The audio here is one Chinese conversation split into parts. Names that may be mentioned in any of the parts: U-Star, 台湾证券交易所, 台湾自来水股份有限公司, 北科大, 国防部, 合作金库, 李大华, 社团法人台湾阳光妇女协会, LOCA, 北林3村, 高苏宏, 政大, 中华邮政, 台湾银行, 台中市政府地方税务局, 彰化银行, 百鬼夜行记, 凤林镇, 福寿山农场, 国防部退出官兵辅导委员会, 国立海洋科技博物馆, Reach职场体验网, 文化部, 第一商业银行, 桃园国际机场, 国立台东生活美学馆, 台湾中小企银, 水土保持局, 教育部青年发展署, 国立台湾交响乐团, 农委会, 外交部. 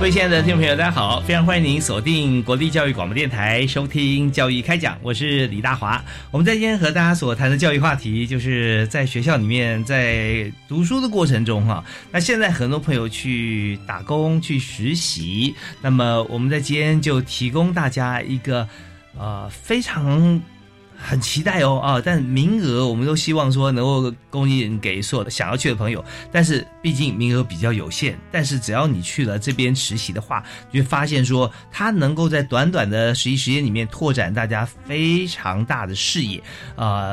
各位亲爱的听众朋友，大家好，非常欢迎您锁定国立教育广播电台收听教育开讲，我是李大华。我们在今天和大家所谈的教育话题，就是在学校里面在读书的过程中啊，那现在很多朋友去打工去实习，那么我们在今天就提供大家一个非常很期待但名额我们都希望说能够供应给所有的想要去的朋友，但是毕竟名额比较有限。但是只要你去了这边实习的话，就会发现说它能够在短短的实习时间里面拓展大家非常大的视野。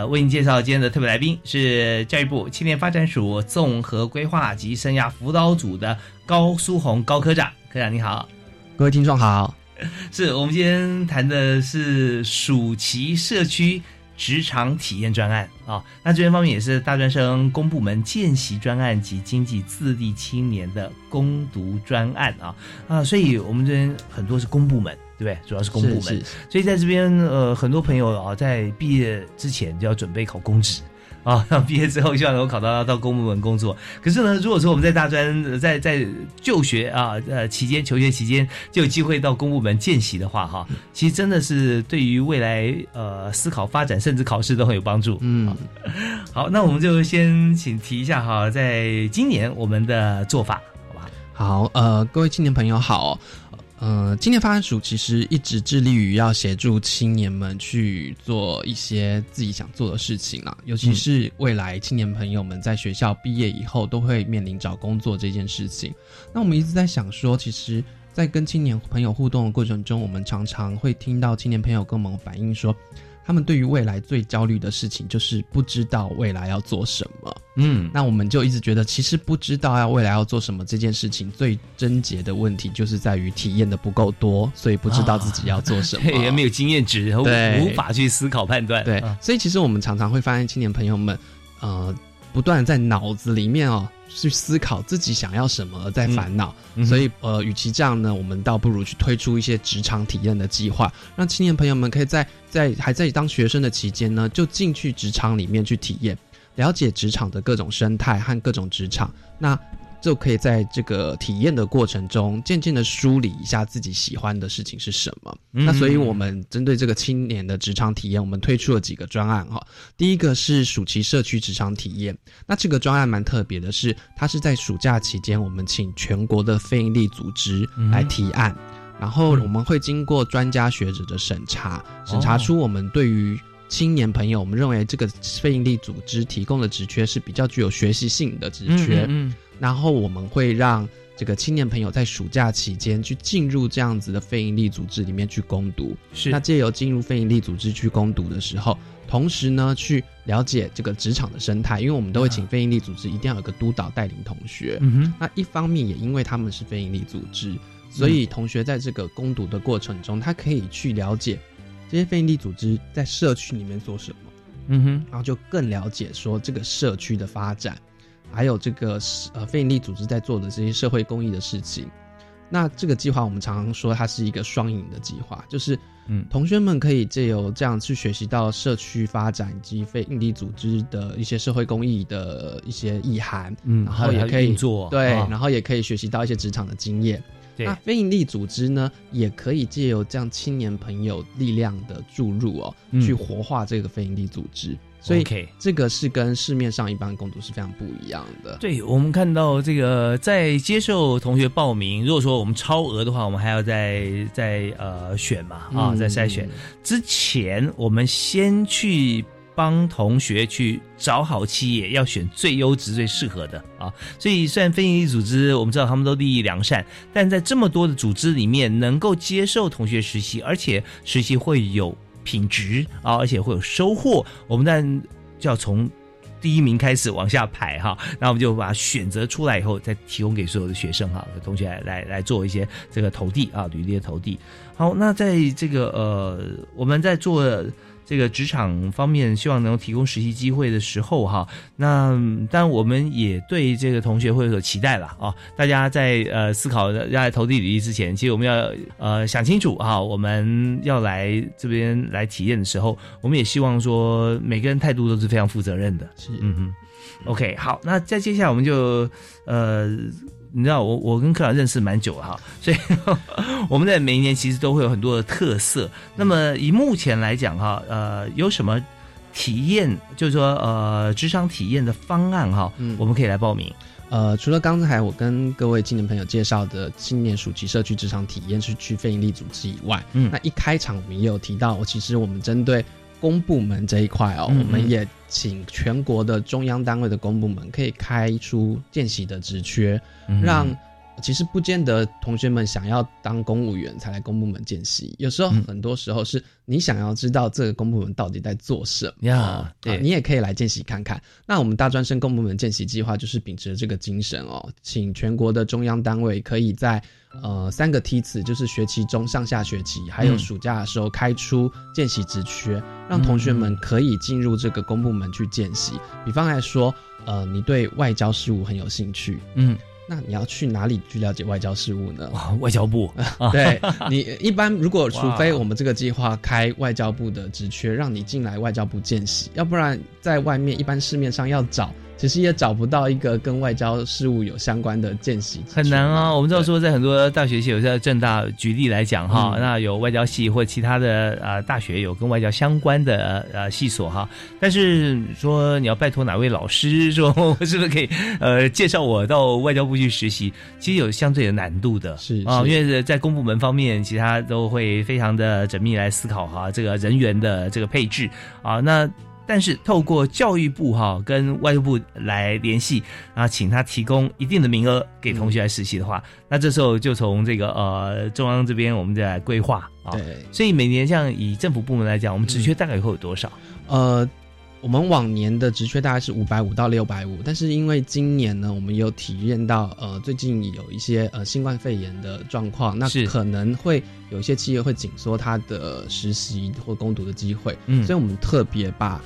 为您介绍今天的特别来宾是教育部青年发展署综合规划及生涯辅导组的高苏宏高科长。科长你好。各位听众好。是我们今天谈的是暑期社区职场体验专案啊，那这边方面也是大专生公部门见习专案及经济自立青年的攻读专案啊，所以我们这边很多是公部门，对不对？主要是公部门，是所以在这边很多朋友啊，在毕业之前就要准备考公职。毕业之后希望能够考到公部门工作。可是呢，如果说我们在大专在就学期间求学期间就有机会到公部门见习的话哈，其实真的是对于未来思考发展甚至考试都很有帮助。好，那我们就先请提一下哈，在今年我们的做法，好不好？好，各位青年朋友好。青年发展署其实一直致力于要协助青年们去做一些自己想做的事情啦，尤其是未来青年朋友们在学校毕业以后都会面临找工作这件事情。那我们一直在想说，其实在跟青年朋友互动的过程中，我们常常会听到青年朋友跟我们反映说，他们对于未来最焦虑的事情就是不知道未来要做什么。那我们就一直觉得，其实不知道未来要做什么这件事情最症结的问题就是在于体验的不够多，所以不知道自己要做什么，也没有经验值，无法去思考判断。对，所以其实我们常常会发现青年朋友们不断在脑子里面去思考自己想要什么而在烦恼，所以与其这样呢，我们倒不如去推出一些职场体验的计划，让青年朋友们可以在还在当学生的期间呢，就进去职场里面去体验，了解职场的各种生态和各种职场，那就可以在这个体验的过程中渐渐的梳理一下自己喜欢的事情是什么。那所以我们针对这个青年的职场体验，我们推出了几个专案。第一个是暑期社区职场体验，那这个专案蛮特别的是，它是在暑假期间我们请全国的非营利组织来提案，然后我们会经过专家学者的审查，审查出我们对于青年朋友，我们认为这个非营利组织提供的职缺是比较具有学习性的职缺。然后我们会让这个青年朋友在暑假期间去进入这样子的非营利组织里面去攻读，是那藉由进入非营利组织去攻读的时候，同时呢去了解这个职场的生态，因为我们都会请非营利组织一定要有个督导带领同学。那一方面也因为他们是非营利组织，所以同学在这个攻读的过程中，他可以去了解这些非营利组织在社区里面做什么，然后就更了解说这个社区的发展，还有这个非营利组织在做的这些社会公益的事情。那这个计划我们常常说它是一个双赢的计划，就是同学们可以藉由这样去学习到社区发展以及非营利组织的一些社会公益的一些意涵，然后也可以做然后也可以学习到一些职场的经验。那非营利组织呢，也可以藉由这样青年朋友力量的注入去活化这个非营利组织，所以这个是跟市面上一般的工读是非常不一样的。对，我们看到这个在接受同学报名，如果说我们超额的话，我们还要再选嘛啊，在筛选之前，我们先去帮同学去找好企业，要选最优质、最适合的啊。所以虽然非营利组织我们知道他们都利益良善，但在这么多的组织里面，能够接受同学实习，而且实习会有品质啊，而且会有收获。我们当然就要从第一名开始往下排哈，那我们就把它选择出来以后，再提供给所有的学生哈，同学来做一些这个投递啊，履历的投递。好，那在这个我们在做这个职场方面，希望能够提供实习机会的时候哈，那但我们也对这个同学会有所期待了啊。大家在思考要投递履历之前，其实我们要想清楚啊，我们要来这边来体验的时候，我们也希望说每个人态度都是非常负责任的。是，嗯哼。OK， 好，那再接下来我们就你知道我跟科长认识蛮久哈，所以我们在每一年其实都会有很多的特色。那么以目前来讲哈，有什么体验，就是说职场体验的方案哈，我们可以来报名。除了刚才我跟各位青年朋友介绍的青年暑期社区职场体验是去非营利组织以外，那一开场我们也有提到，其实我们针对公部门这一块哦，我们也请全国的中央单位的公部门可以开出见习的职缺，让其实不见得同学们想要当公务员才来公部门见习，有时候很多时候是你想要知道这个公部门到底在做什么，对，你也可以来见习看看。那我们大专生公部门见习计划就是秉持这个精神哦，请全国的中央单位可以在3个梯次，就是学期中、上下学期还有暑假的时候开出见习职缺，让同学们可以进入这个公部门去见习。比方来说，你对外交事务很有兴趣，那你要去哪里去了解外交事务呢？外交部对，你一般如果除非我们这个计划开外交部的职缺让你进来外交部见习，要不然在外面一般市面上要找其实也找不到一个跟外交事务有相关的见习，很难啊。我们知道说在很多大学系，有些政大举例来讲哈，那有外交系或其他的大学有跟外交相关的系所哈，但是说你要拜托哪位老师说我是不是可以介绍我到外交部去实习，其实有相对的难度的，是啊，因为在公部门方面，其他都会非常的缜密来思考哈这个人员的这个配置啊，那。但是透过教育部哈跟外交部来联系，然后请他提供一定的名额给同学来实习的话，那这时候就从这个中央这边我们再来规划啊。对，所以每年像以政府部门来讲，我们职缺大概会有多少？我们往年的职缺大概是550到650，但是因为今年呢，我们有体验到最近有一些新冠肺炎的状况，那可能会有一些企业会紧缩它的实习或工读的机会，所以我们特别把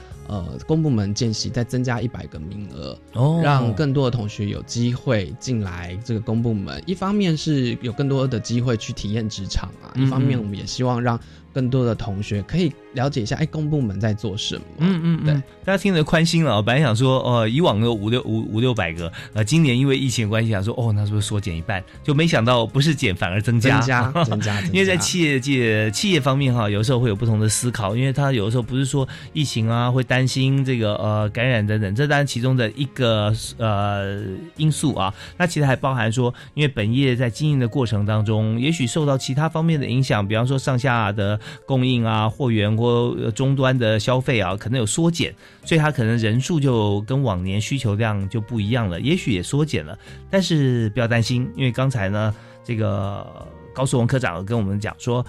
公部门见习再增加100个名额，让更多的同学有机会进来这个公部门。一方面是有更多的机会去体验职场啊，一方面我们也希望让更多的同学可以了解一下，公部门在做什么。对，大家听得宽心了。本来想说，以往的500-600个，今年因为疫情的关系，想说那是不是缩减一半？就没想到不是减反而增加。因为在企业方面哈，有时候会有不同的思考，因为他有的时候不是说疫情啊会担心这个感染等等，这当然其中的一个因素啊。那其实还包含说，因为本业在经营的过程当中，也许受到其他方面的影响，比方说上下的供应啊、货源或终端的消费啊，可能有缩减，所以它可能人数就跟往年需求量就不一样了，也许也缩减了。但是不要担心，因为刚才呢，这个高树宏科长跟我们讲说，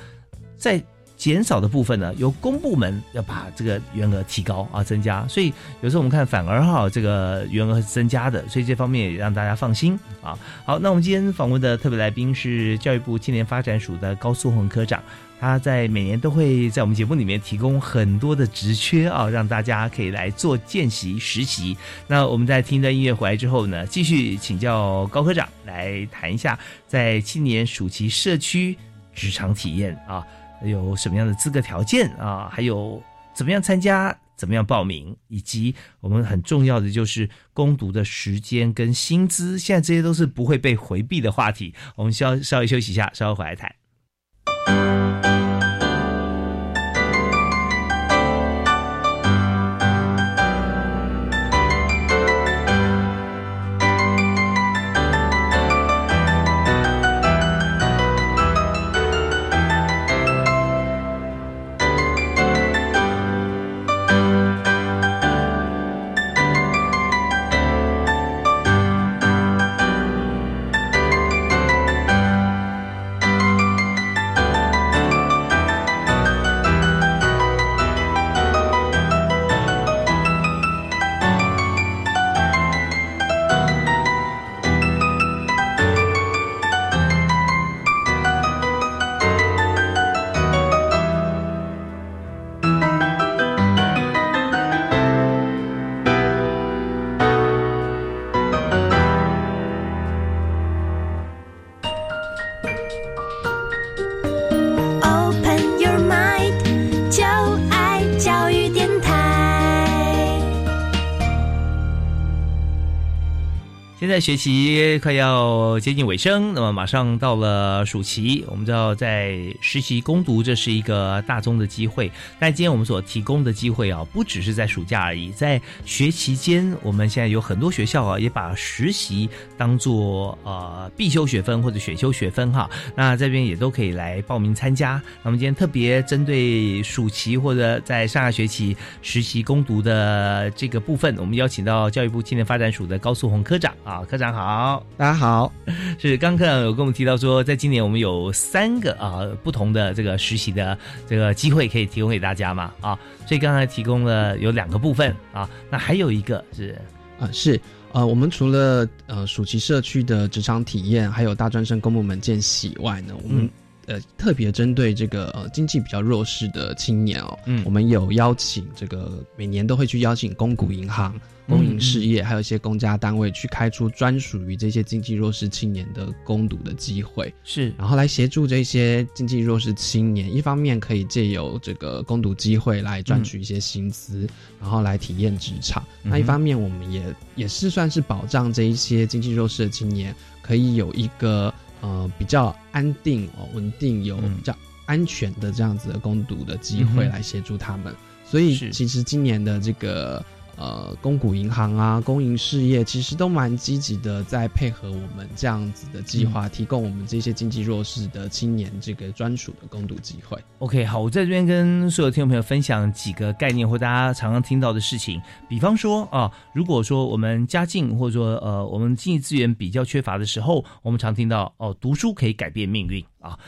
在减少的部分呢，由公部门要把这个员额提高啊，增加。所以有时候我们看反而哈，这个员额是增加的，所以这方面也让大家放心啊。好，那我们今天访问的特别来宾是教育部青年发展署的高树宏科长。他在每年都会在我们节目里面提供很多的职缺啊，让大家可以来做见习实习。那我们在听一段音乐回来之后呢，继续请教高科长来谈一下在青年暑期社区职场体验啊，有什么样的资格条件啊，还有怎么样参加，怎么样报名，以及我们很重要的就是工读的时间跟薪资，现在这些都是不会被回避的话题。我们稍微休息一下，稍后回来谈。现在学期快要接近尾声，那么马上到了暑期，我们知道在实习攻读这是一个大宗的机会，但今天我们所提供的机会啊，不只是在暑假而已，在学期间，我们现在有很多学校啊，也把实习当作必修学分或者选修学分哈，那这边也都可以来报名参加。那么今天特别针对暑期或者在上下学期实习攻读的这个部分，我们邀请到教育部青年发展署的高素宏科长。好，科长好，大家好。是刚科长有跟我们提到说，在今年我们有3个不同的这个实习的这个机会可以提供给大家嘛啊，所以刚才提供了有2个部分啊，那还有一个是我们除了暑期社区的职场体验，还有大专生公部门见习以外呢，我们、特别针对这个经济比较弱势的青年哦，我们有邀请这个每年都会去邀请公股银行、公营事业，还有一些公家单位去开出专属于这些经济弱势青年的攻读的机会，是，然后来协助这些经济弱势青年，一方面可以借由这个攻读机会来赚取一些薪资，然后来体验职场，那一方面我们也是算是保障这一些经济弱势的青年可以有一个比较安定稳定有比较安全的这样子的攻读的机会来协助他们，所以其实今年的这个公股银行啊、公营事业其实都蛮积极的在配合我们这样子的计划，提供我们这些经济弱势的青年这个专属的攻读机会。 OK， 好，我在这边跟所有听众朋友分享几个概念或大家常常听到的事情，比方说如果说我们家境或者说我们经济资源比较缺乏的时候，我们常听到读书可以改变命运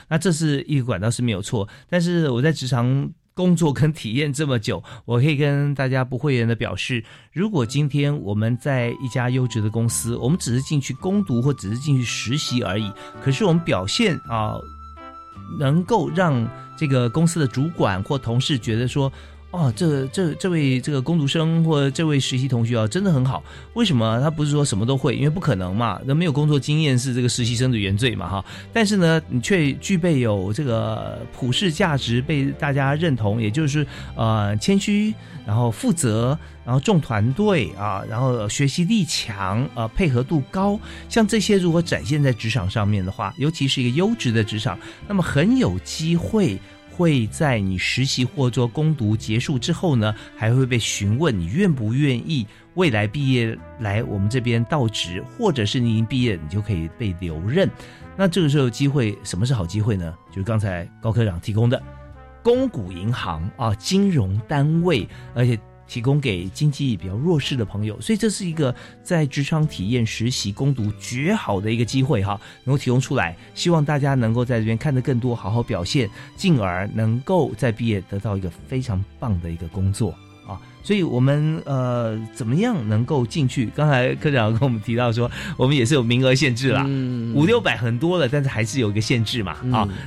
那这是一个管道是没有错，但是我在职场工作跟体验这么久，我可以跟大家不讳言的表示，如果今天我们在一家优质的公司，我们只是进去攻读或只是进去实习而已，可是我们表现能够让这个公司的主管或同事觉得说这位这个攻读生或这位实习同学真的很好，为什么他不是说什么都会？因为不可能嘛，没有工作经验是这个实习生的原罪嘛哈。但是呢，你却具备有这个普世价值被大家认同，也就是谦虚，然后负责，然后重团队然后学习力强配合度高，像这些如果展现在职场上面的话，尤其是一个优质的职场，那么很有机会。会在你实习或做攻读结束之后呢，还会被询问你愿不愿意未来毕业来我们这边到职，或者是你已经毕业你就可以被留任。那这个时候机会，什么是好机会呢？就是刚才高科长提供的公股银行金融单位，而且提供给经济比较弱势的朋友，所以这是一个在职场体验实习攻读绝好的一个机会能够提供出来，希望大家能够在这边看得更多，好好表现，进而能够在毕业得到一个非常棒的一个工作所以我们怎么样能够进去？刚才科长跟我们提到说，我们也是有名额限制啦，500-600很多了，但是还是有一个限制嘛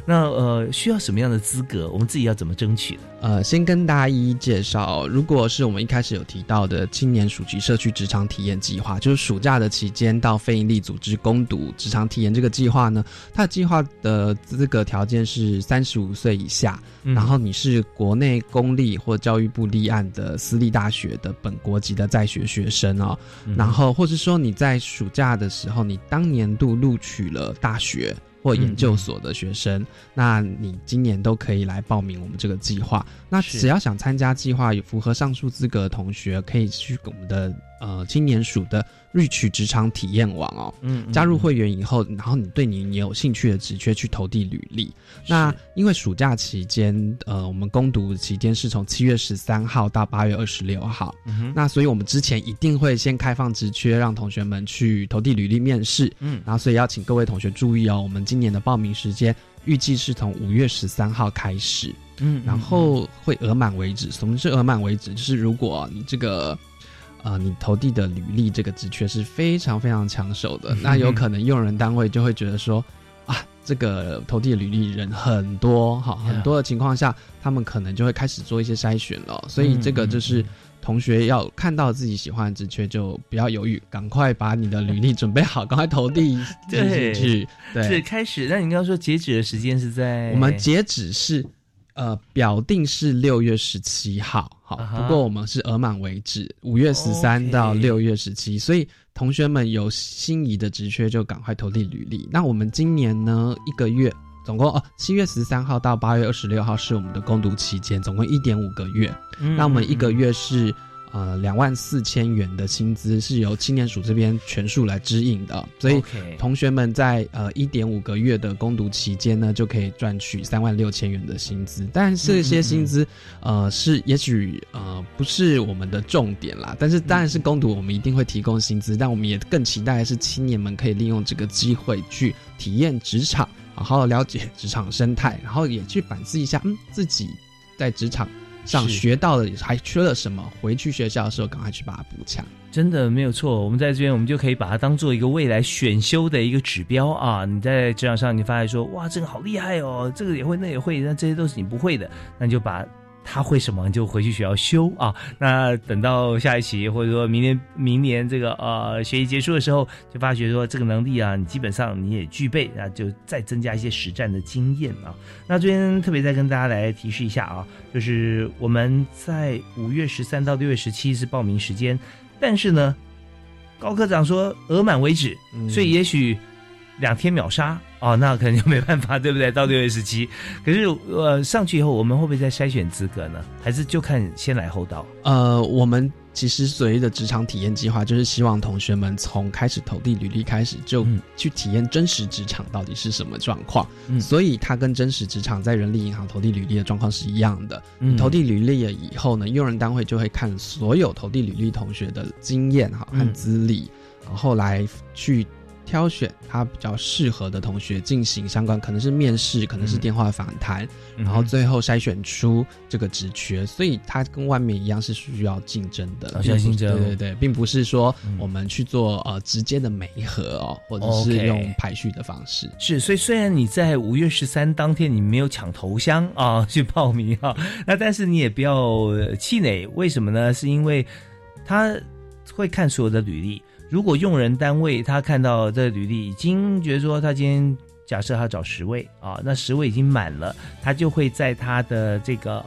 那需要什么样的资格？我们自己要怎么争取呢？先跟大家一一介绍。如果是我们一开始有提到的青年暑期社区职场体验计划，就是暑假的期间到非营利组织攻读职场体验这个计划呢，它的计划的资格条件是35岁以下，然后你是国内公立或教育部立案的私立大学的本国籍的在学学生然后或是说你在暑假的时候你当年度录取了大学或研究所的学生，那你今年都可以来报名我们这个计划。那只要想参加计划有符合上述资格的同学，可以去我们的青年署的reach职场体验网加入会员以后，然后你对你有兴趣的职缺去投递履历。那因为暑假期间我们攻读期间是从7月13号到8月26号那所以我们之前一定会先开放职缺让同学们去投递履历面试然后所以要请各位同学注意我们今年的报名时间预计是从5月13号开始然后会额满为止。什么是额满为止？就是如果你这个你投递的履历这个职缺是非常非常抢手的，那有可能用人单位就会觉得说这个投递的履历人很多很多的情况下，他们可能就会开始做一些筛选了。所以这个就是同学要看到自己喜欢的职缺就不要犹豫，赶快把你的履历准备好，赶快投递进去。对，是开始。那你刚刚说截止的时间是在我们截止是表定是6月17号，好，不过我们是额满为止，5月13到6月17，所以同学们有心仪的职缺就赶快投递履历。那我们今年呢，一个月总共7月13号到8月26号是我们的攻读期间，总共1.5个月。那我们一个月是24000元的薪资是由青年署这边全数来支应的，所以同学们在1.5个月的攻读期间呢，就可以赚取36000元的薪资。但这些薪资是也许不是我们的重点啦，但是当然是攻读我们一定会提供薪资，但我们也更期待的是青年们可以利用这个机会去体验职场，好好了解职场生态，然后也去反思一下自己在职场上学到的还缺了什么，回去学校的时候赶快去把它补强。真的没有错，我们在这边我们就可以把它当做一个未来选修的一个指标啊！你在职场上你发现说，哇，这个好厉害哦，这个也会那也会，那这些都是你不会的，那你就把他会什么你就回去学校修啊。那等到下一期或者说明年这个学习结束的时候，就发觉说这个能力啊，你基本上你也具备，那就再增加一些实战的经验啊。那这边特别再跟大家来提示一下啊，就是我们在5月13到6月17是报名时间，但是呢，高科长说额满为止，所以也许2天秒杀哦，那可能就没办法，对不对？到6月17，可是上去以后，我们会不会再筛选资格呢？还是就看先来后到？我们其实所谓的职场体验计划，就是希望同学们从开始投递履历开始，就去体验真实职场到底是什么状况。所以它跟真实职场在人力银行投递履历的状况是一样的。投递履历了以后呢，用人单位就会看所有投递履历同学的经验和资历，然后来去挑选他比较适合的同学进行相关，可能是面试，可能是电话访谈，然后最后筛选出这个职缺。所以它跟外面一样是需要竞争的，需要竞争，对对对，并不是说我们去做直接的媒合哦，或者是用排序的方式。是，所以虽然你在5月13当天你没有抢头香啊去报名啊，那但是你也不要气馁，为什么呢？是因为他会看所有的履历。如果用人单位他看到这履历已经觉得说他今天假设他找10位啊，那10位已经满了，他就会在他的这个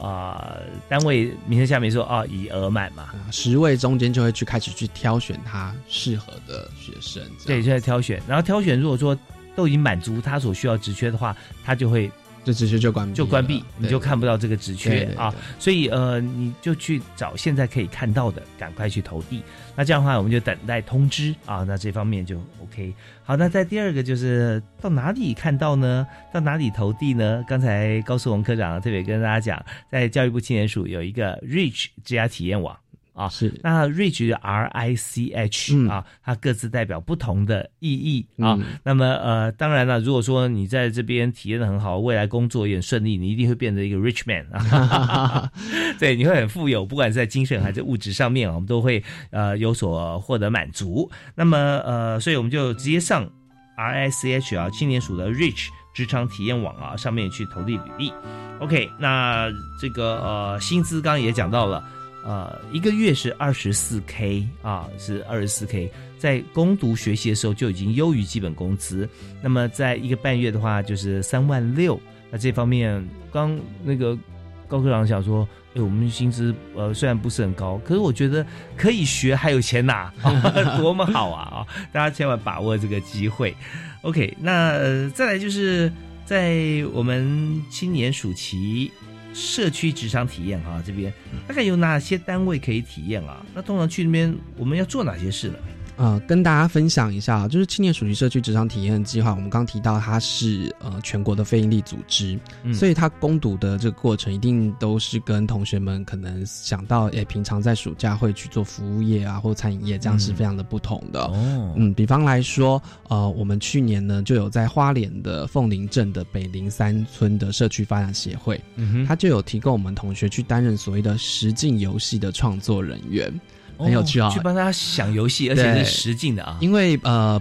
单位名称下面说啊已额满嘛，10位中间就会去开始去挑选他适合的学生，对，就在挑选，然后挑选如果说都已经满足他所需要职缺的话，他就会这职缺就关闭，你就看不到这个职缺，对对对对啊，所以你就去找现在可以看到的，赶快去投递。那这样的话，我们就等待通知啊。那这方面就 OK。好，那在第二个就是到哪里看到呢？到哪里投递呢？刚才高速宏科长特别跟大家讲，在教育部青年署有一个 Reach 职涯体验网啊，是那 Reach RICH、啊，它各自代表不同的意义啊。那么当然了，如果说你在这边体验的很好，未来工作也很顺利，你一定会变成一个 rich man 啊，对，你会很富有，不管是在精神还是物质上面，我们都会有所获得满足。那么所以我们就直接上 RICH 啊，青年署的 Reach 职场体验网啊上面去投递履历。OK， 那这个薪资刚刚也讲到了。一个月是24K 啊，是 24K， 在攻读学习的时候就已经优于基本工资。那么在一个半月的话就是36000。那这方面，刚那个高科长想说，哎，我们薪资虽然不是很高，可是我觉得可以学，还有钱拿，多么好啊！大家千万把握这个机会。OK， 那再来就是在我们青年暑期。社区职场体验啊，这边大概有哪些单位可以体验啊？那通常去那边我们要做哪些事呢？跟大家分享一下，就是青年暑期社区职场体验计划，我们刚提到它是全国的非营利组织，所以它攻读的这个过程一定都是跟同学们可能想到平常在暑假会去做服务业啊或餐饮业，这样是非常的不同的。比方来说，我们去年呢就有在花莲的凤林镇的北林3村的社区发展协会，它就有提供我们同学去担任所谓的实境游戏的创作人员。很有趣啊，去帮大家想游戏，而且是实境的啊。因为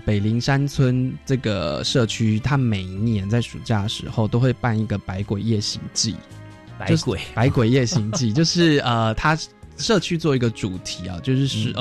北林3村这个社区，它每一年在暑假的时候都会办一个百鬼夜行记。百鬼夜行记就是它社区做一个主题啊，就是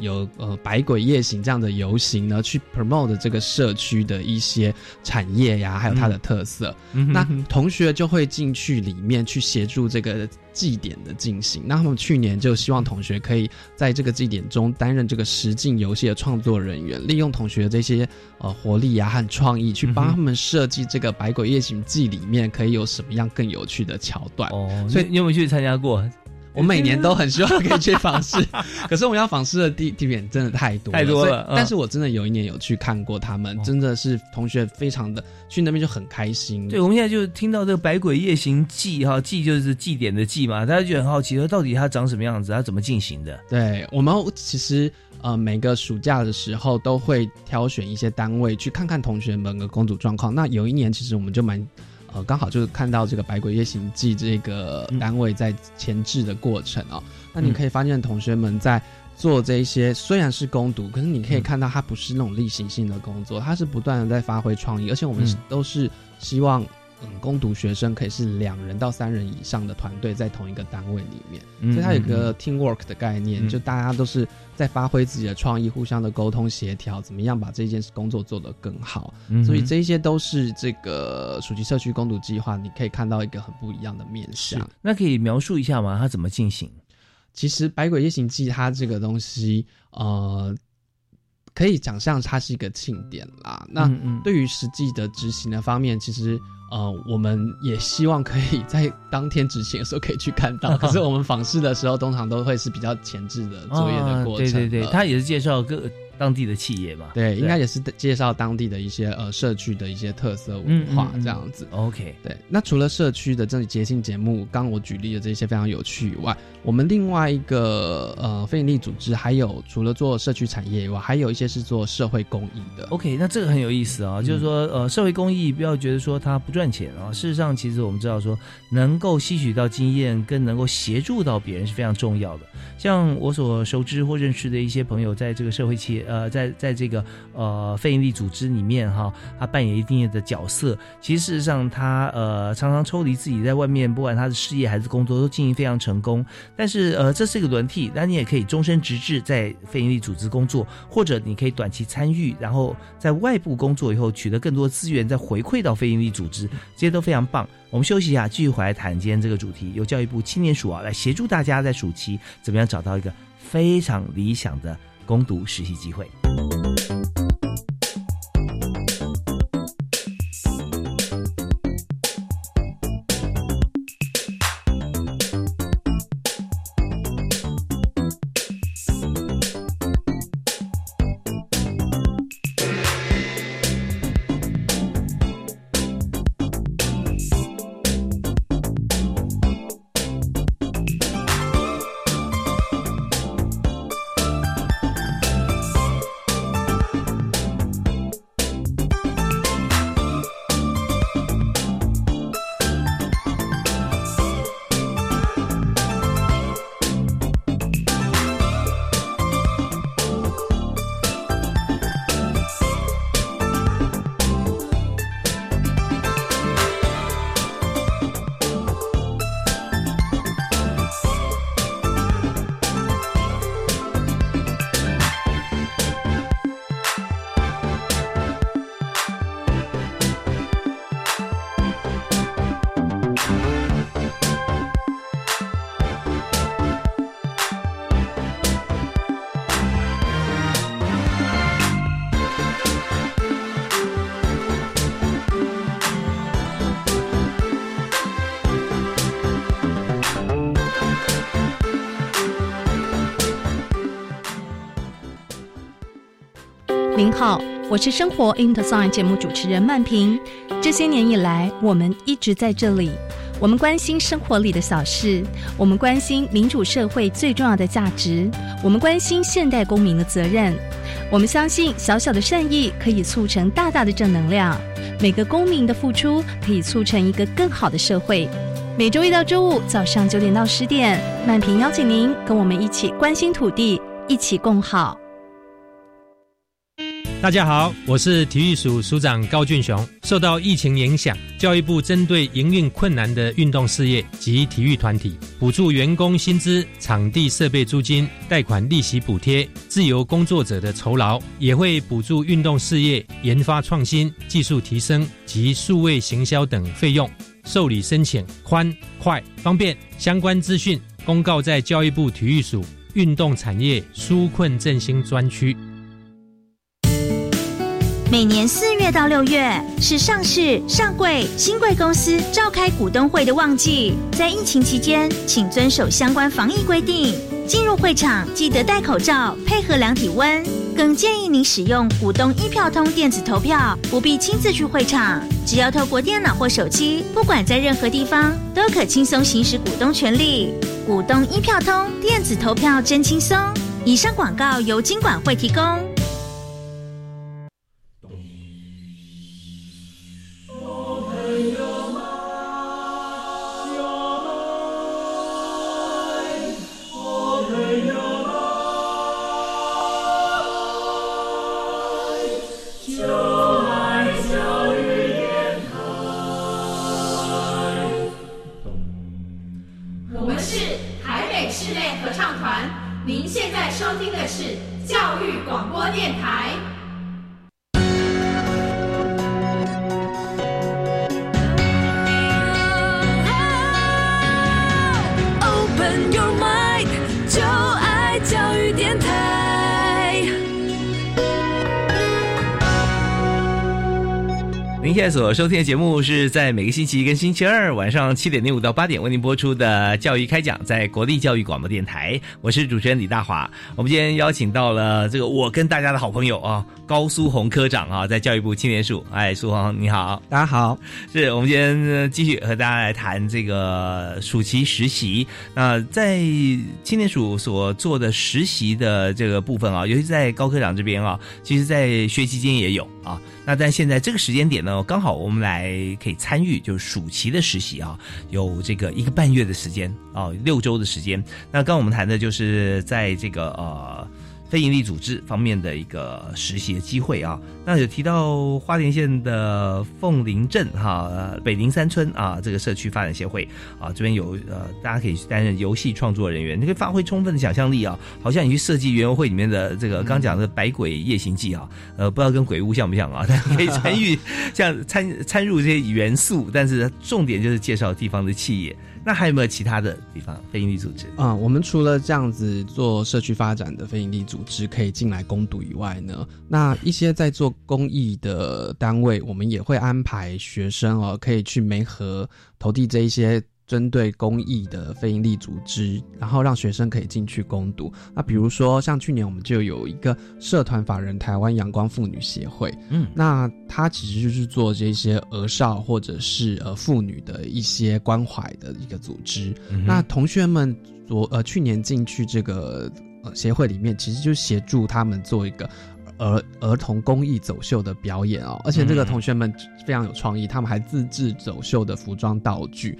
有百鬼夜行这样的游行呢，去 promote 这个社区的一些产业呀，还有它的特色。嗯、那同学就会进去里面去协助这个祭典的进行。那他们去年就希望同学可以在这个祭典中担任这个实境游戏的创作人员，利用同学这些活力啊和创意，去帮他们设计这个百鬼夜行祭里面可以有什么样更有趣的桥段。哦，所以你有没有去参加过？我每年都很希望可以去访视，可是我们要访视的地点真的太多了、但是我真的有一年有去看过他们，真的是同学非常的去那边就很开心。对，我们现在就听到这个百鬼夜行祭哈，祭就是祭典的祭嘛，大家就很好奇说到底它长什么样子，它怎么进行的。对，我们其实每个暑假的时候都会挑选一些单位去看看同学们的公主状况。那有一年其实我们就蛮刚好就是看到这个《百鬼夜行记》这个单位在前置的过程哦，那你可以发现同学们在做这些虽然是工读，可是你可以看到它不是那种例行性的工作，它是不断的在发挥创意，而且我们都是希望工读学生可以是2人到3人以上的团队在同一个单位里面，所以它有个 teamwork 的概念，就大家都是在发挥自己的创意，互相的沟通协调，怎么样把这件工作做得更好。所以这些都是这个暑期社区工读计划你可以看到一个很不一样的面向。那可以描述一下吗？它怎么进行？其实百鬼夜行祭它这个东西可以想象它是一个庆典啦。那对于实际的执行的方面，其实我们也希望可以在当天执行的时候可以去看到，可是我们访视的时候通常都会是比较前置的作业的过程。对对对，他也是介绍各当地的企业嘛。对，应该也是介绍当地的一些社区的一些特色文化这样子。OK， 对。那除了社区的这种节庆节目，刚我举例的这些非常有趣以外，我们另外一个非营利组织还有除了做社区产业以外，还有一些是做社会公益的。OK， 那这个很有意思啊，就是说社会公益不要觉得说它不赚钱啊，事实上其实我们知道说能够吸取到经验跟能够协助到别人是非常重要的。像我所熟知或认识的一些朋友，在这个社会企业在这个非营利组织里面哈，他扮演一定的角色。其实事实上他常常抽离自己在外面，不管他的事业还是工作都经营非常成功。但是这是一个轮替，那你也可以终身直至在非营利组织工作，或者你可以短期参与，然后在外部工作以后取得更多资源再回馈到非营利组织，这些都非常棒。我们休息一下，继续回来谈今天这个主题，由教育部青年署啊来协助大家在暑期怎么样找到一个非常理想的工读实习机会。您好，我是生活 in Design 节目主持人曼平。这些年以来，我们一直在这里，我们关心生活里的小事，我们关心民主社会最重要的价值，我们关心现代公民的责任。我们相信小小的善意可以促成大大的正能量，每个公民的付出可以促成一个更好的社会。每周一到周五早上9点到10点，曼平邀请您跟我们一起关心土地，一起共好。大家好，我是体育署署长高俊雄。受到疫情影响，教育部针对营运困难的运动事业及体育团体，补助员工薪资、场地设备租金、贷款利息补贴、自由工作者的酬劳，也会补助运动事业研发创新、技术提升及数位行销等费用。受理申请宽、快、方便，相关资讯公告在教育部体育署运动产业纾困振兴专区。每年4月到6月是上市、上柜、新柜公司召开股东会的旺季，在疫情期间，请遵守相关防疫规定。进入会场记得戴口罩，配合量体温。更建议您使用股东1票通电子投票，不必亲自去会场，只要透过电脑或手机，不管在任何地方，都可轻松行使股东权利。股东1票通电子投票真轻松。以上广告由金管会提供。您现在所收听的节目是在每个星期一跟星期二晚上7:05到8点为您播出的教育开讲，在国立教育广播电台，我是主持人李大华。我们今天邀请到了这个我跟大家的好朋友啊，高苏宏科长啊，在教育部青年署。哎，苏宏你好。大家好。是我们今天继续和大家来谈这个暑期实习。在青年署所做的实习的这个部分啊，尤其在高科长这边啊，其实在学期间也有啊。那但现在这个时间点呢，刚好我们来可以参与就是暑期的实习啊，有这个1个半月的时间啊，6周的时间。那刚我们谈的就是在这个非营利组织方面的一个实习的机会啊。那有提到花莲县的凤林镇哈、北林3村啊，这个社区发展协会啊，这边有大家可以担任游戏创作人员，你可以发挥充分的想象力啊，好像你去设计园游会里面的这个刚讲的《百鬼夜行记》啊，不知道跟鬼屋像不像啊？但可以参与像参入这些元素，但是重点就是介绍地方的企业。那还有没有其他的地方非营利组织啊、我们除了这样子做社区发展的非营利组织可以进来攻读以外呢，那一些在做公益的单位，我们也会安排学生哦，可以去媒合投递这一些针对公益的非营利组织，然后让学生可以进去攻读。那比如说像去年我们就有一个社团法人台湾阳光妇女协会，那它其实就是做这些儿少或者是妇女的一些关怀的一个组织。那同学们去年进去这个协会里面，其实就协助他们做一个儿童公益走秀的表演哦，而且这个同学们非常有创意，他们还自制走秀的服装道具。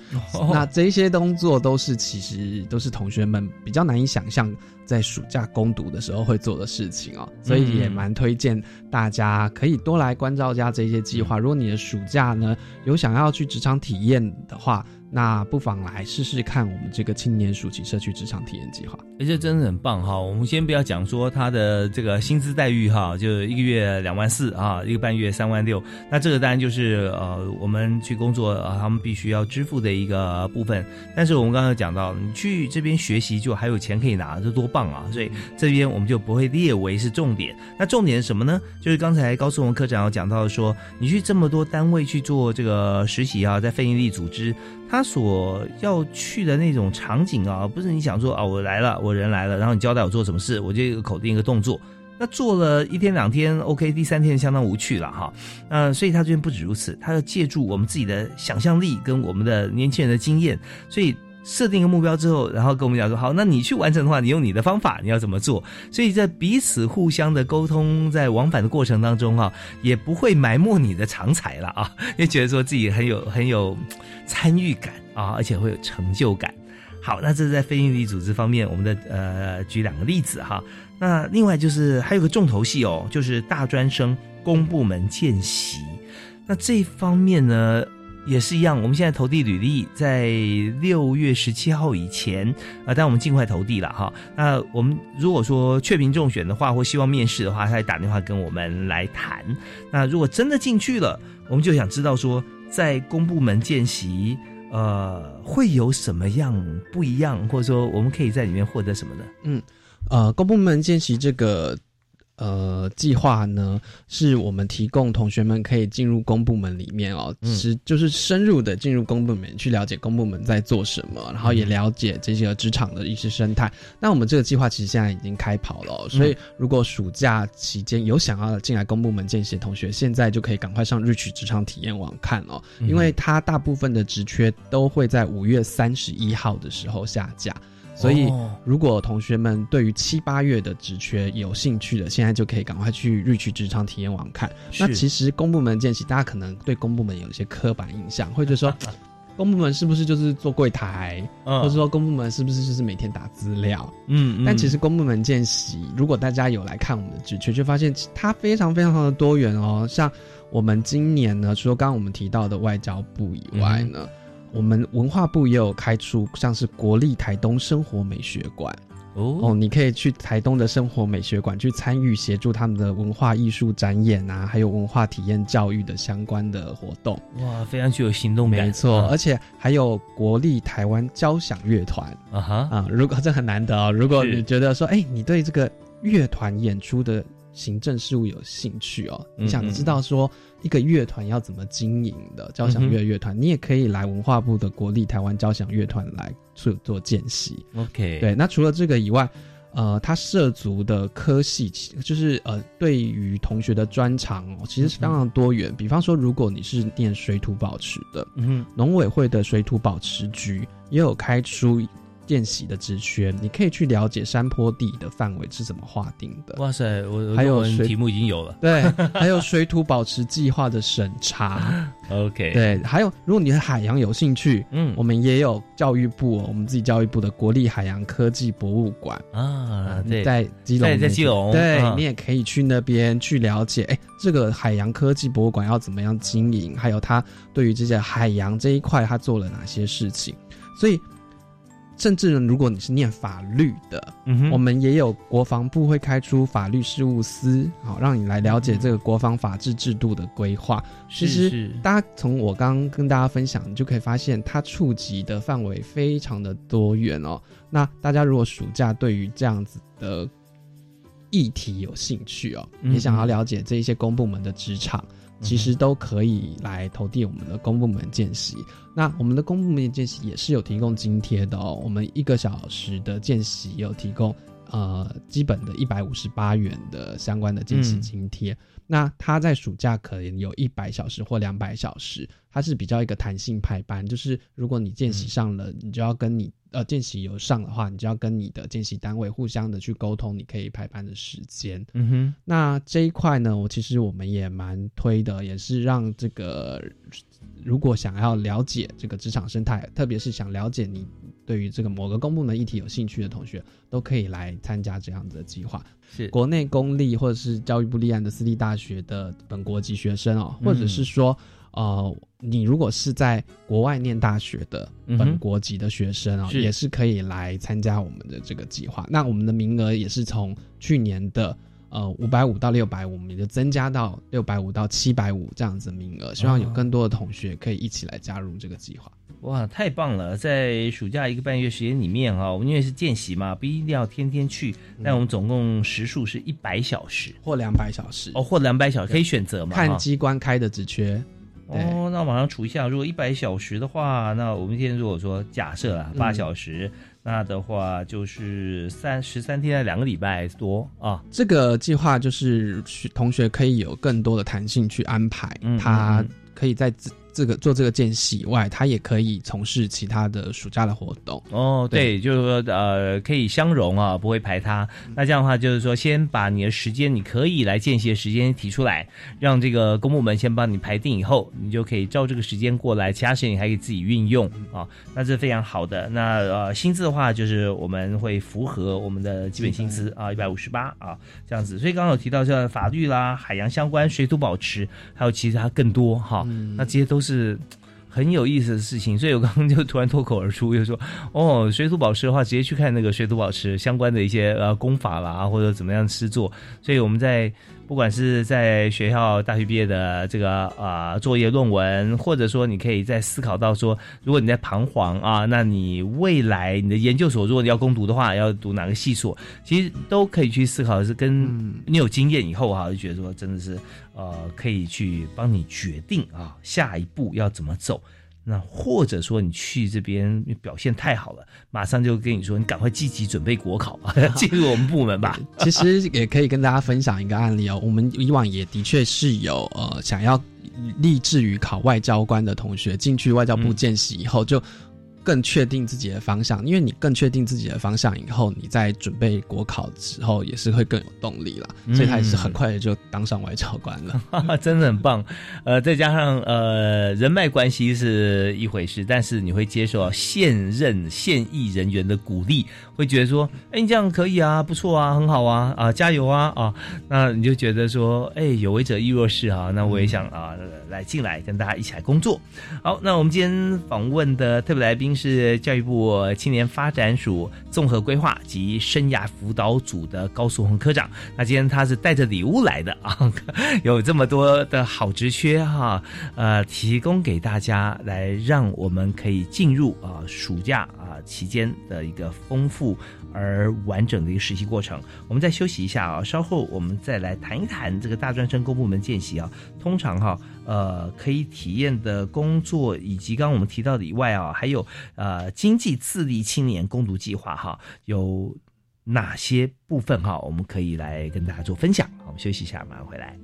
那这些动作都是其实都是同学们比较难以想象在暑假攻读的时候会做的事情哦，所以也蛮推荐大家可以多来关照一下这些计划。如果你的暑假呢有想要去职场体验的话，那不妨来试试看我们这个青年暑期社区职场体验计划。而且真的很棒哈！我们先不要讲说他的这个薪资待遇哈，就1个月2万4啊，1个半月3万6。那这个当然就是我们去工作他们必须要支付的一个部分。但是我们刚才讲到，你去这边学习就还有钱可以拿，这多棒啊！所以这边我们就不会列为是重点。那重点是什么呢？就是刚才高苏宏科长有讲到说，你去这么多单位去做这个实习啊，在非营利组织。他所要去的那种场景啊，不是你想说啊，我来了，我人来了，然后你交代我做什么事，我就口定一个动作。那做了1天2天 OK， 第3天相当无趣了哈。所以他这边不止如此，他要借助我们自己的想象力跟我们的年轻人的经验，所以设定一个目标之后，然后跟我们讲说，好，那你去完成的话，你用你的方法，你要怎么做？所以在彼此互相的沟通，在往返的过程当中啊，也不会埋没你的长才了啊，也觉得说自己很有参与感啊，而且会有成就感。好，那这是在非营利组织方面，我们的举两个例子哈。那另外就是还有个重头戏哦，就是大专生公部门见习。那这一方面呢也是一样，我们现在投递履历在6月17号以前但我们尽快投递了哈。那我们如果说确评中选的话，或希望面试的话，他会打电话跟我们来谈。那如果真的进去了，我们就想知道说在公部门见习会有什么样不一样，或者说我们可以在里面获得什么呢？公部门见习这个计划呢，是我们提供同学们可以进入公部门里面哦，就是深入的进入公部门去了解公部门在做什么，然后也了解这些职场的一些生态。那我们这个计划其实现在已经开跑了哦，所以如果暑假期间有想要进来公部门见习的同学，现在就可以赶快上日取职场体验网看哦，因为它大部分的职缺都会在5月31号的时候下架。所以如果同学们对于7、8月的职缺有兴趣的，现在就可以赶快去日取职场体验网看。那其实公部门见习，大家可能对公部门有一些刻板印象，会觉得说公部门是不是就是做柜台，或者说公部门是不是就是每天打资料。但其实公部门见习，如果大家有来看我们的职缺，就发现它非常非常的多元哦。像我们今年呢，除了刚刚我们提到的外交部以外呢，我们文化部也有开出像是国立台东生活美学馆哦，你可以去台东的生活美学馆去参与协助他们的文化艺术展演啊，还有文化体验教育的相关的活动。哇，非常具有行动感。没错，而且还有国立台湾交响乐团如果这很难得哦，如果你觉得说你对这个乐团演出的行政事务有兴趣哦，你想知道说一个乐团要怎么经营的交响乐乐团，你也可以来文化部的国立台湾交响乐团来做见习。OK， 对。那除了这个以外，它涉足的科系就是对于同学的专长哦，其实是非常多元。比方说，如果你是念水土保持的，农委会的水土保持局也有开出见习的职缺，你可以去了解山坡地的范围是怎么划定的。哇塞，我还有题目已经有了。对，还有水土保持计划的审查。OK， 对，还有如果你的海洋有兴趣，我们也有教育部，我们自己教育部的国立海洋科技博物馆啊，对，在基隆，在基隆，对，你也可以去那边去了解，这个海洋科技博物馆要怎么样经营，还有他对于这些海洋这一块他做了哪些事情，所以。甚至如果你是念法律的，我们也有国防部会开出法律事务司，好让你来了解这个国防法治制度的规划。其实大家从我刚刚跟大家分享，你就可以发现它触及的范围非常的多元哦。那大家如果暑假对于这样子的议题有兴趣哦，也想要了解这一些公部门的职场，其实都可以来投递我们的公部门见习。那我们的公部门见习也是有提供津贴的哦，我们1个小时的见习有提供基本的158元的相关的见习津贴。那它在暑假可能有100小时或200小时，它是比较一个弹性排班，就是如果你见习上了，你就要跟你见习有上的话，你就要跟你的见习单位互相的去沟通，你可以排班的时间。那这一块呢，其实我们也蛮推的，也是让这个如果想要了解这个职场生态，特别是想了解你对于这个某个公部门议题有兴趣的同学，都可以来参加这样子的计划。是国内公立或者是教育部立案的私立大学的本国籍学生哦，或者是说你如果是在国外念大学的本国籍的学生哦，也是可以来参加我们的这个计划。那我们的名额也是从去年的550到650，我们就增加到650到750这样子的名额，希望有更多的同学可以一起来加入这个计划。哇，太棒了！在暑假1个半月时间里面啊，我们因为是见习嘛，不一定要天天去。但我们总共时数是100小时或200小时哦，或200小时可以选择嘛，看机关开的职缺。哦，那我马上除一下，如果100小时的话，那我们现在如果说假设啊8小时。那的话就是13天，2个礼拜多啊。这个计划就是同学可以有更多的弹性去安排，他可以在做这个见习以外，他也可以从事其他的暑假的活动。哦， 对， 对，就是说可以相容啊，不会排他。那这样的话就是说，先把你的时间，你可以来见习的时间提出来，让这个公部门先帮你排定以后，你就可以照这个时间过来，其他事情还可以自己运用啊。那这是非常好的。那薪资的话，就是我们会符合我们的基本薪资啊，158啊这样子。所以刚刚有提到像法律啦、海洋相关、水土保持，还有其他更多哈、啊嗯，那这些都是很有意思的事情。所以我刚刚就突然脱口而出，就说哦，水土保持的话，直接去看那个水土保持相关的一些工法啦，或者怎么样施作。所以我们在不管是在学校大学毕业的这个作业论文，或者说你可以再思考到说，如果你在彷徨啊，那你未来你的研究所，如果你要攻读的话，要读哪个系所，其实都可以去思考的是跟你有经验以后啊，就觉得说真的是可以去帮你决定啊下一步要怎么走。那或者说你去这边表现太好了，马上就跟你说你赶快积极准备国考进入我们部门吧。其实也可以跟大家分享一个案例哦，我们以往也的确是有想要立志于考外交官的同学进去外交部见习以后，就更确定自己的方向。因为你更确定自己的方向以后，你在准备国考之后也是会更有动力啦，所以他也是很快就当上外交官了、真的很棒。再加上人脉关系是一回事，但是你会接受到现役人员的鼓励，会觉得说哎，你这样可以啊，不错啊，很好啊，加油啊啊！那你就觉得说哎，有为者亦若是啊，那我也想来进来跟大家一起来工作。好，那我们今天访问的特别来宾是教育部青年发展署综合规划及生涯辅导组的高素宏科长。那今天他是带着礼物来的啊，有这么多的好职缺哈、提供给大家，来让我们可以进入暑假期间的一个丰富而完整的一个实习过程。我们再休息一下啊，稍后我们再来谈一谈这个大专生公部门见习啊，通常哈、可以体验的工作，以及刚刚我们提到的以外啊，还有经济自立青年攻读计划哈，有哪些部分哈，我们可以来跟大家做分享。我们休息一下，马上回来。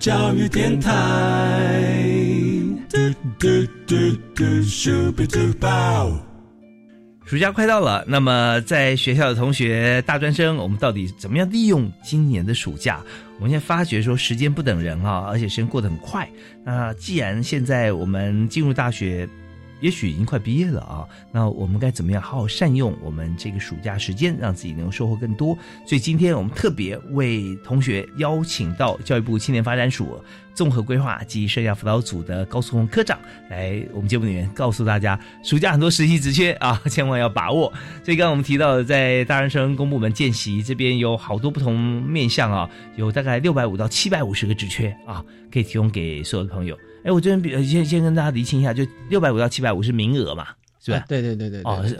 教育电台暑假快到了，那么在学校的同学大专生，我们到底怎么样利用今年的暑假？我们现在发觉说时间不等人啊，而且时间过得很快。那既然现在我们进入大学，也许已经快毕业了啊，那我们该怎么样好好善用我们这个暑假时间，让自己能够收获更多？所以今天我们特别为同学邀请到教育部青年发展署综合规划及生涯辅导组的高素宏科长来我们节目里面告诉大家，暑假很多实习职缺啊，千万要把握。所以刚刚我们提到的，在大专生公部门见习这边有好多不同面向啊，有大概650到750个职缺啊，可以提供给所有的朋友。哎，我这边先跟大家厘清一下，就650到750是名额嘛，是吧？对。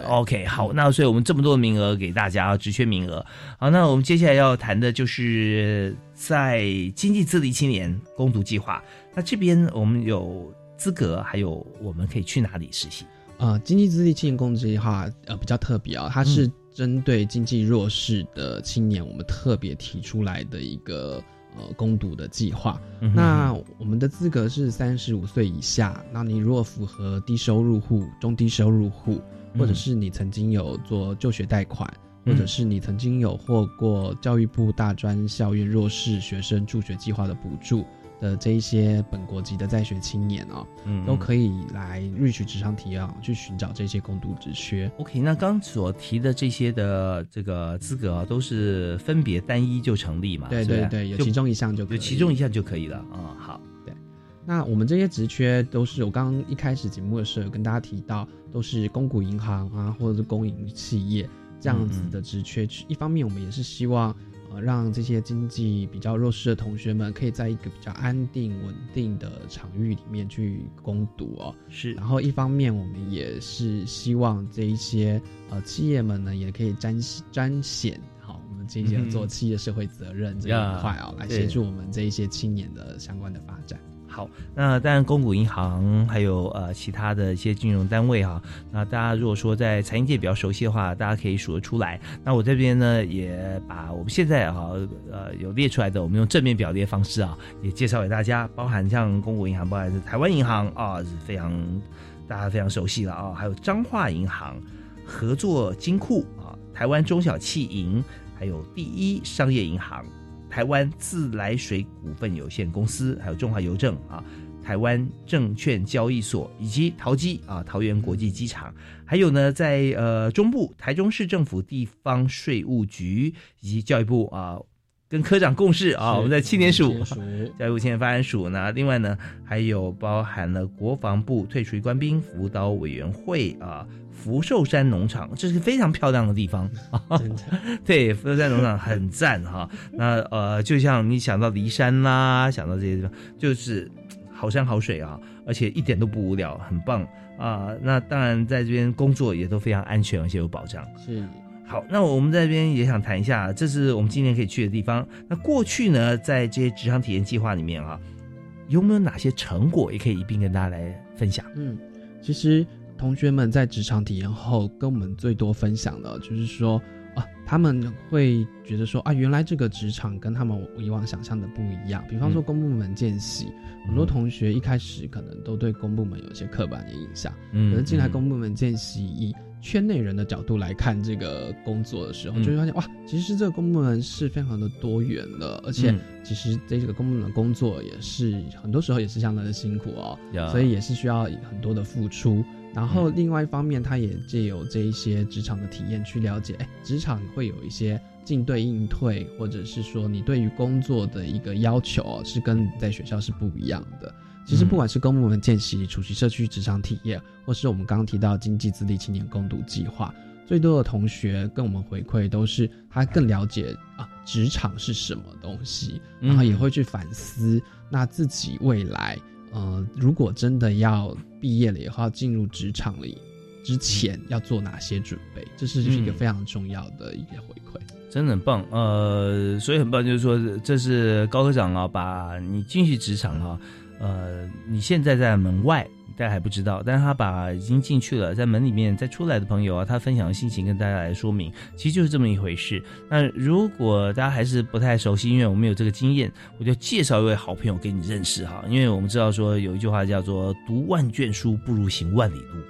OK， 好，那所以我们这么多名额给大家，只缺名额。好，那我们接下来要谈的就是在经济自立青年攻读计划，那这边我们有资格，还有我们可以去哪里实习？经济自立青年共济计划比较特别啊，它是针对经济弱势的青年，我们特别提出来的一个工读的计划。那我们的资格是35岁以下，那你如果符合低收入户、中低收入户，或者是你曾经有做就学贷款，或者是你曾经有获过教育部大专校院弱势学生助学计划的补助的这一些本国籍的在学青年哦，都可以来reach职场体验去寻找这些工读职缺。OK， 那刚所提的这些的这个资格啊，都是分别单一就成立嘛？对对对，有其中一项就可以，有其中一项就可以了啊。好，对。那我们这些职缺都是我刚刚一开始节目的时候有跟大家提到，都是公股银行啊，或者是公营企业这样子的职缺。一方面，我们也是希望让这些经济比较弱势的同学们可以在一个比较安定稳定的场域里面去攻读哦，是。然后一方面我们也是希望这一些企业们呢也可以彰显好我们这些做企业社会责任这一块哦，来协助我们这一些青年的相关的发展。好，那当然公股银行还有其他的一些金融单位啊，那大家如果说在财经界比较熟悉的话，大家可以数得出来。那我这边呢也把我们现在啊有列出来的，我们用正面表列方式啊也介绍给大家，包含像公股银行，包含是台湾银行啊，是非常大家非常熟悉了啊，还有彰化银行、合作金库啊、台湾中小企银，还有第一商业银行、台湾自来水股份有限公司，还有中华邮政啊、台湾证券交易所，以及桃机啊、桃园国际机场，还有呢在中部台中市政府地方税务局以及教育部啊、跟科长共事啊，我们在青年署、教育部青年发展署呢，另外呢还有包含了国防部退出官兵辅导委员会啊。福寿山农场，这是非常漂亮的地方，真的对，福寿山农场很赞哈。那就像你想到梨山啦，想到这些地方，就是好山好水啊，而且一点都不无聊，很棒啊。那当然在这边工作也都非常安全，而且有保障。是。好，那我们在这边也想谈一下，这是我们今年可以去的地方。那过去呢，在这些职场体验计划里面啊，有没有哪些成果也可以一并跟大家来分享？其实。同学们在职场体验后跟我们最多分享的就是说他们会觉得说原来这个职场跟他们以往想象的不一样。比方说公部门见习，很多同学一开始可能都对公部门有些刻板的印象，可是进来公部门见习以圈内人的角度来看这个工作的时候，就会发现哇，其实这个公部门是非常的多元的，而且其实这个公部门工作也是很多时候也是相当的辛苦哦，所以也是需要很多的付出。然后另外一方面，他也藉由这一些职场的体验去了解，职场会有一些进对应退，或者是说你对于工作的一个要求是跟在学校是不一样的。其实不管是公部门见习、储蓄社区职场体验，或是我们刚刚提到经济自立青年共读计划，最多的同学跟我们回馈都是他更了解职场是什么东西，然后也会去反思那自己未来如果真的要毕业了以后要进入职场里之前要做哪些准备，这是一个非常重要的一个回馈。真的很棒，所以很棒，就是说这是高科长啊，把你进去职场啊，你现在在门外大家还不知道，但是他把已经进去了在门里面再出来的朋友啊，他分享的心情跟大家来说明，其实就是这么一回事。那如果大家还是不太熟悉，因为我们有这个经验，我就介绍一位好朋友给你认识哈，因为我们知道说有一句话叫做读万卷书不如行万里路，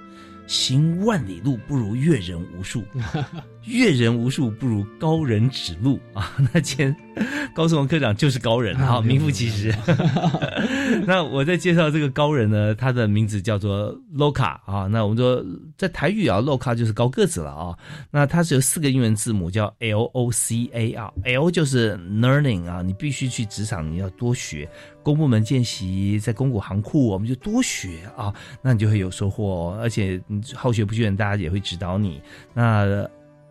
行万里路不如阅人无数，阅人无数不如高人指路啊！那前高颂文科长就是高人啊，名副其实。那我在介绍这个高人呢，他的名字叫做 Loka 啊。那我们说在台语啊 ，Loka 就是高个子了啊。那它是有4个英文字母叫 LOCA 啊 ，L 就是 learning 啊，你必须去职场，你要多学。公部门见习，在公股行库，我们就多学啊，那你就会有收获哦。而且好学不倦，大家也会指导你。那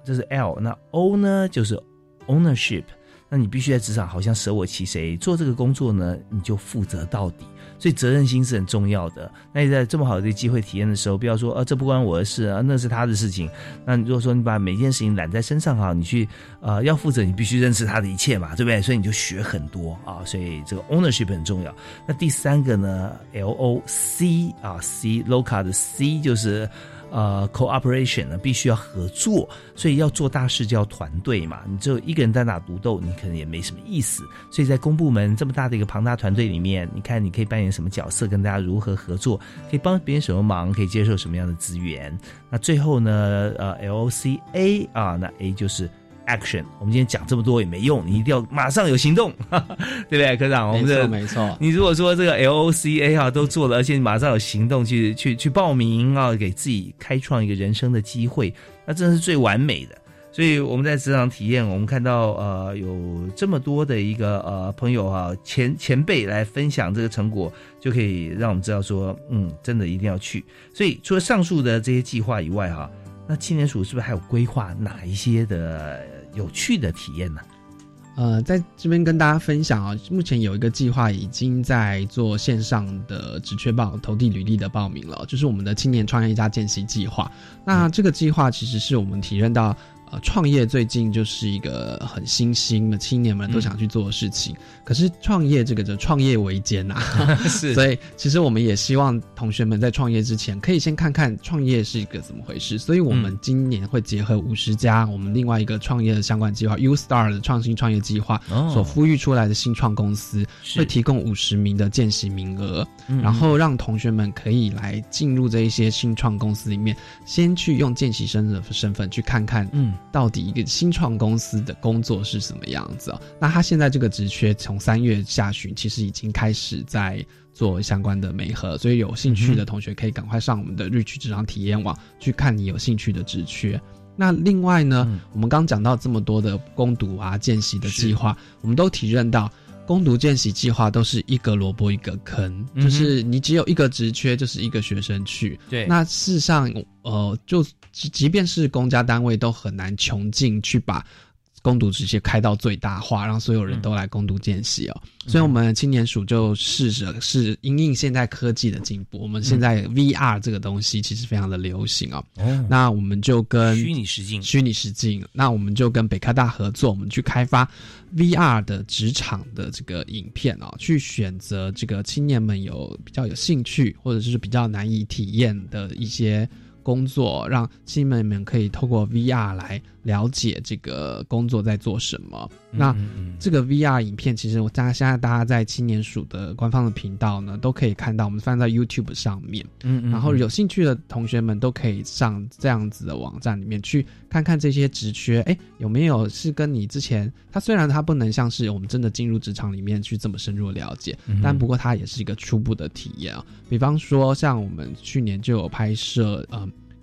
这是 L， 那 O 呢就是 ownership， 那你必须在职场好像舍我其谁，做这个工作呢你就负责到底，所以责任心是很重要的。那你在这么好的机会体验的时候，不要说这不关我的事啊，那是他的事情。那如果说你把每件事情揽在身上啊，你去要负责，你必须认识他的一切嘛，对不对？所以你就学很多啊，所以这个 ownership 很重要。那第3个呢 ，L O C 啊 ，C Loka 的 C 就是 cooperation 呢，必须要合作，所以要做大事就要团队嘛。你只有一个人单打独斗，你可能也没什么意思。所以在公部门这么大的一个庞大团队里面，你看你可以扮演什么角色，跟大家如何合作，可以帮别人什么忙，可以接受什么样的资源。那最后呢，LOCA 啊，那 A 就是action， 我们今天讲这么多也没用，你一定要马上有行动，哈哈，对不对，科长？我们这没错。你如果说这个 LOCA 啊都做了，而且马上有行动去报名啊，给自己开创一个人生的机会，那真的是最完美的。所以我们在职场体验，我们看到有这么多的一个朋友啊前辈来分享这个成果，就可以让我们知道说，真的一定要去。所以除了上述的这些计划以外哈，那青年署是不是还有规划哪一些的有趣的体验呢？在这边跟大家分享啊，目前有一个计划已经在做线上的职缺报投递履历的报名了，就是我们的青年创业家见习计划。那这个计划其实是我们体认到创业最近就是一个很新兴的青年们都想去做的事情，可是创业这个就创业维艰啊是，所以其实我们也希望同学们在创业之前可以先看看创业是一个怎么回事，所以我们今年会结合50+我们另外一个创业的相关计划 U-Star 的创新创业计划所呼吁出来的新创公司，会提供50名的见习名额，然后让同学们可以来进入这一些新创公司里面，先去用见习生的身份去看看到底一个新创公司的工作是什么样子啊？那他现在这个职缺从3月下旬其实已经开始在做相关的媒合，所以有兴趣的同学可以赶快上我们的Reach职场体验网去看你有兴趣的职缺。那另外呢，我们刚讲到这么多的攻读啊、见习的计划，我们都体认到攻读见习计划都是一个萝卜一个坑，就是你只有一个职缺，就是一个学生去。对，那事实上，就即便是公家单位都很难穷尽去把攻读直接开到最大化，让所有人都来攻读见习哦。所以我们青年署就试着是因应现在科技的进步，我们现在 VR 这个东西其实非常的流行哦。那我们就跟虚拟实境，那我们就跟北科大合作，我们去开发 VR 的职场的这个影片哦，去选择这个青年们比较有兴趣或者是比较难以体验的一些工作，让青年们可以透过 VR 来了解这个工作在做什么。那这个 VR 影片其实现在大家在青年署的官方的频道呢都可以看到，我们放在 YouTube 上面，然后有兴趣的同学们都可以上这样子的网站里面去看看这些职缺有没有是跟你之前，它虽然它不能像是我们真的进入职场里面去这么深入了解，但不过它也是一个初步的体验啊。比方说像我们去年就有拍摄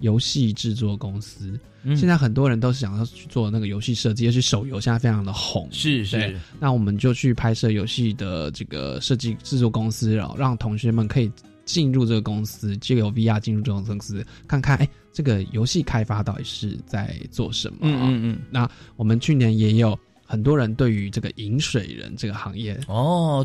游戏制作公司，现在很多人都是想要去做那个游戏设计，尤其手游现在非常的红，是。那我们就去拍摄游戏的这个设计制作公司，然后让同学们可以进入这个公司，借由 VR 进入这种公司，看看这个游戏开发到底是在做什么。那我们去年也有很多人对于这个饮水人这个行业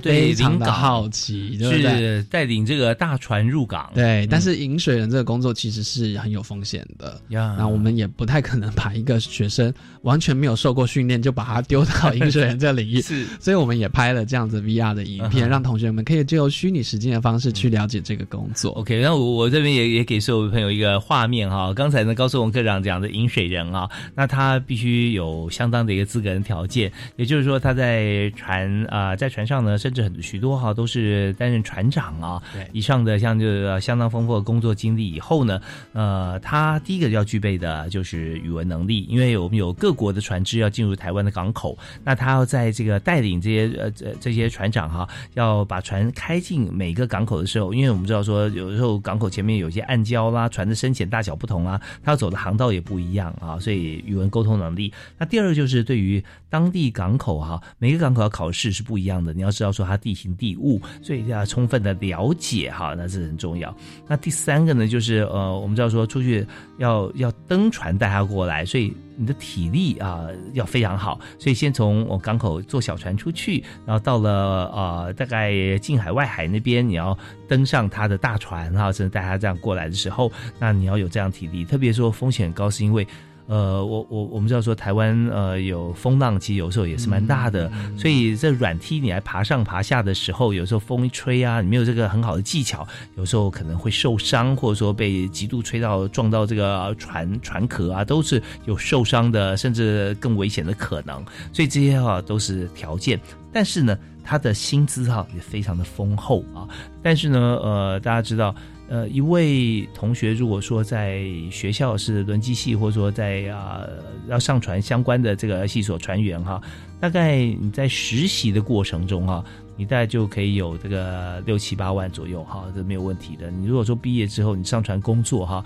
非常的好奇，对不对？是带领这个大船入港。对，但是饮水人这个工作其实是很有风险的。那我们也不太可能把一个学生完全没有受过训练就把他丢到饮水人这个领域。是，所以我们也拍了这样子 VR 的影片，让同学们可以借由虚拟实境的方式去了解这个工作。OK， 那我这边也给所有朋友一个画面哈。刚才呢，高颂文科长讲的饮水人啊，那他必须有相当的一个资格跟条件。也就是说，他在船上呢，甚至许多哈都是担任船长啊以上的，像就是相当丰富的工作经历以后呢，他第一个要具备的就是语文能力，因为我们有各国的船只要进入台湾的港口，那他要在这个带领这些船长哈，要把船开进每个港口的时候，因为我们知道说有时候港口前面有些暗礁啦，船的深浅大小不同啊，他要走的航道也不一样啊，所以语文沟通能力。那第二就是对于当地港口哈，每个港口要考试是不一样的，你要知道说它地形地物，所以要充分的了解哈，那是很重要。那第三个呢，就是我们知道说出去要登船带它过来，所以你的体力啊要非常好，所以先从港口坐小船出去，然后到了大概近海外海那边，你要登上它的大船哈，甚至带它这样过来的时候，那你要有这样体力。特别说风险很高，是因为我们知道说台湾有风浪，其实有时候也是蛮大的，所以这软梯你来爬上爬下的时候，有时候风一吹啊，你没有这个很好的技巧，有时候可能会受伤，或者说被极度吹到撞到这个船壳啊，都是有受伤的，甚至更危险的可能。所以这些啊都是条件，但是呢，他的薪资啊也非常的丰厚啊。但是呢，大家知道。一位同学如果说在学校是轮机系，或者说在要上船相关的这个系所船员哈，大概你在实习的过程中哈，你大概就可以有这个6-8万左右哈，这没有问题的。你如果说毕业之后你上船工作哈，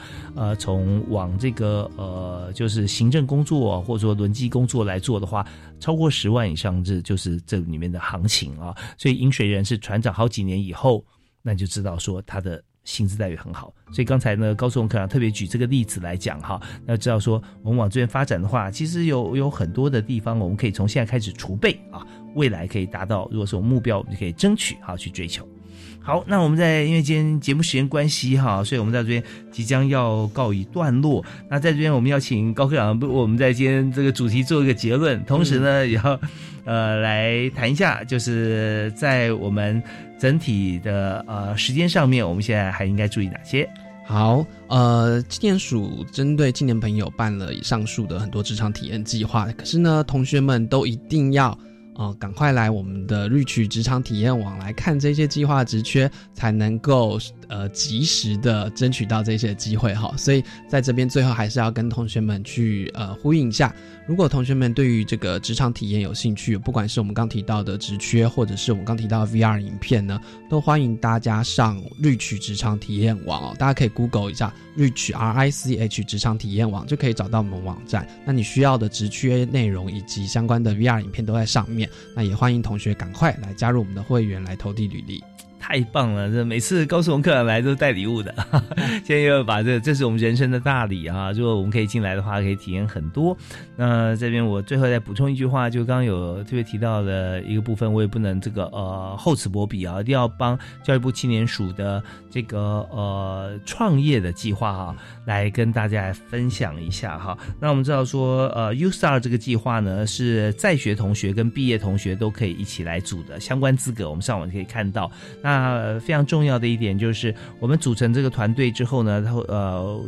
从往这个就是行政工作或者说轮机工作来做的话，超过10万以上就是这里面的行情啊。所以饮水人是船长好几年以后，那你就知道说他的薪资待遇很好，所以刚才呢，高速公科长特别举这个例子来讲哈，要知道说，我们往这边发展的话，其实有很多的地方，我们可以从现在开始储备啊，未来可以达到，如果是我们目标，我们就可以争取啊去追求。好，那我们因为今天节目时间关系哈，所以我们在这边即将要告一段落。那在这边我们要请高科长，我们在今天这个主题做一个结论，同时呢，也要来谈一下，就是在我们整体的时间上面，我们现在还应该注意哪些？好，纪念署针对青年朋友办了上述的很多职场体验计划，可是呢，同学们都一定要赶快来我们的Reach职场体验网来看这些计划职缺，才能够及时的争取到这些机会哈。所以在这边最后还是要跟同学们去呼应一下，如果同学们对于这个职场体验有兴趣，不管是我们刚提到的职缺，或者是我们刚提到的 VR 影片呢，都欢迎大家上Reach职场体验网，大家可以 Google 一下 Reach RICH 职场体验网，就可以找到我们网站。那你需要的职缺内容以及相关的 VR 影片都在上面，那也欢迎同学赶快来加入我们的会员，来投递履历。太棒了，这每次高速公科长来都带礼物的现在又把这是我们人生的大礼啊！如果我们可以进来的话，可以体验很多。那这边我最后再补充一句话，就刚刚有特别提到的一个部分，我也不能这个厚此薄彼啊，一定要帮教育部青年署的这个创业的计划啊，来跟大家来分享一下哈。那我们知道说U-Star 这个计划呢，是在学同学跟毕业同学都可以一起来组的，相关资格我们上网可以看到。那非常重要的一点就是，我们组成这个团队之后呢，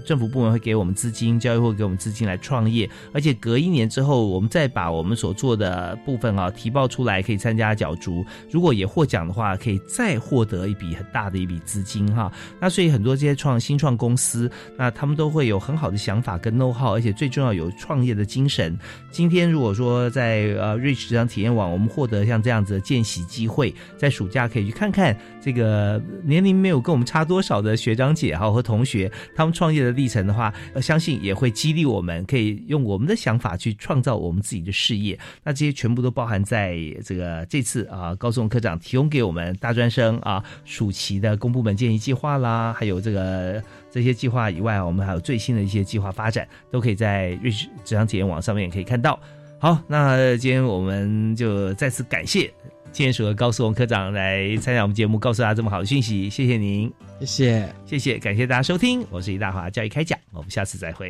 政府部门会给我们资金，教育会给我们资金来创业，而且隔一年之后，我们再把我们所做的部分啊提报出来，可以参加角逐。如果也获奖的话，可以再获得一笔很大的一笔资金哈。那所以很多这些新创公司，那他们都会有很好的想法跟 know how， 而且最重要有创业的精神。今天如果说在Reach 这张体验网，我们获得像这样子的见习机会，在暑假可以去看看。这个年龄没有跟我们差多少的学长姐和同学，他们创业的历程的话，相信也会激励我们，可以用我们的想法去创造我们自己的事业。那这些全部都包含在这次高松科长提供给我们大专生暑期的公部门建议计划啦，还有这些计划以外，我们还有最新的一些计划发展，都可以在Reach职场体验网上面也可以看到。好，那今天我们就再次感谢。今天高速公科长来参加我们节目，告诉大家这么好的讯息，谢谢您，谢谢，感谢大家收听，我是李大华，教育开讲，我们下次再会。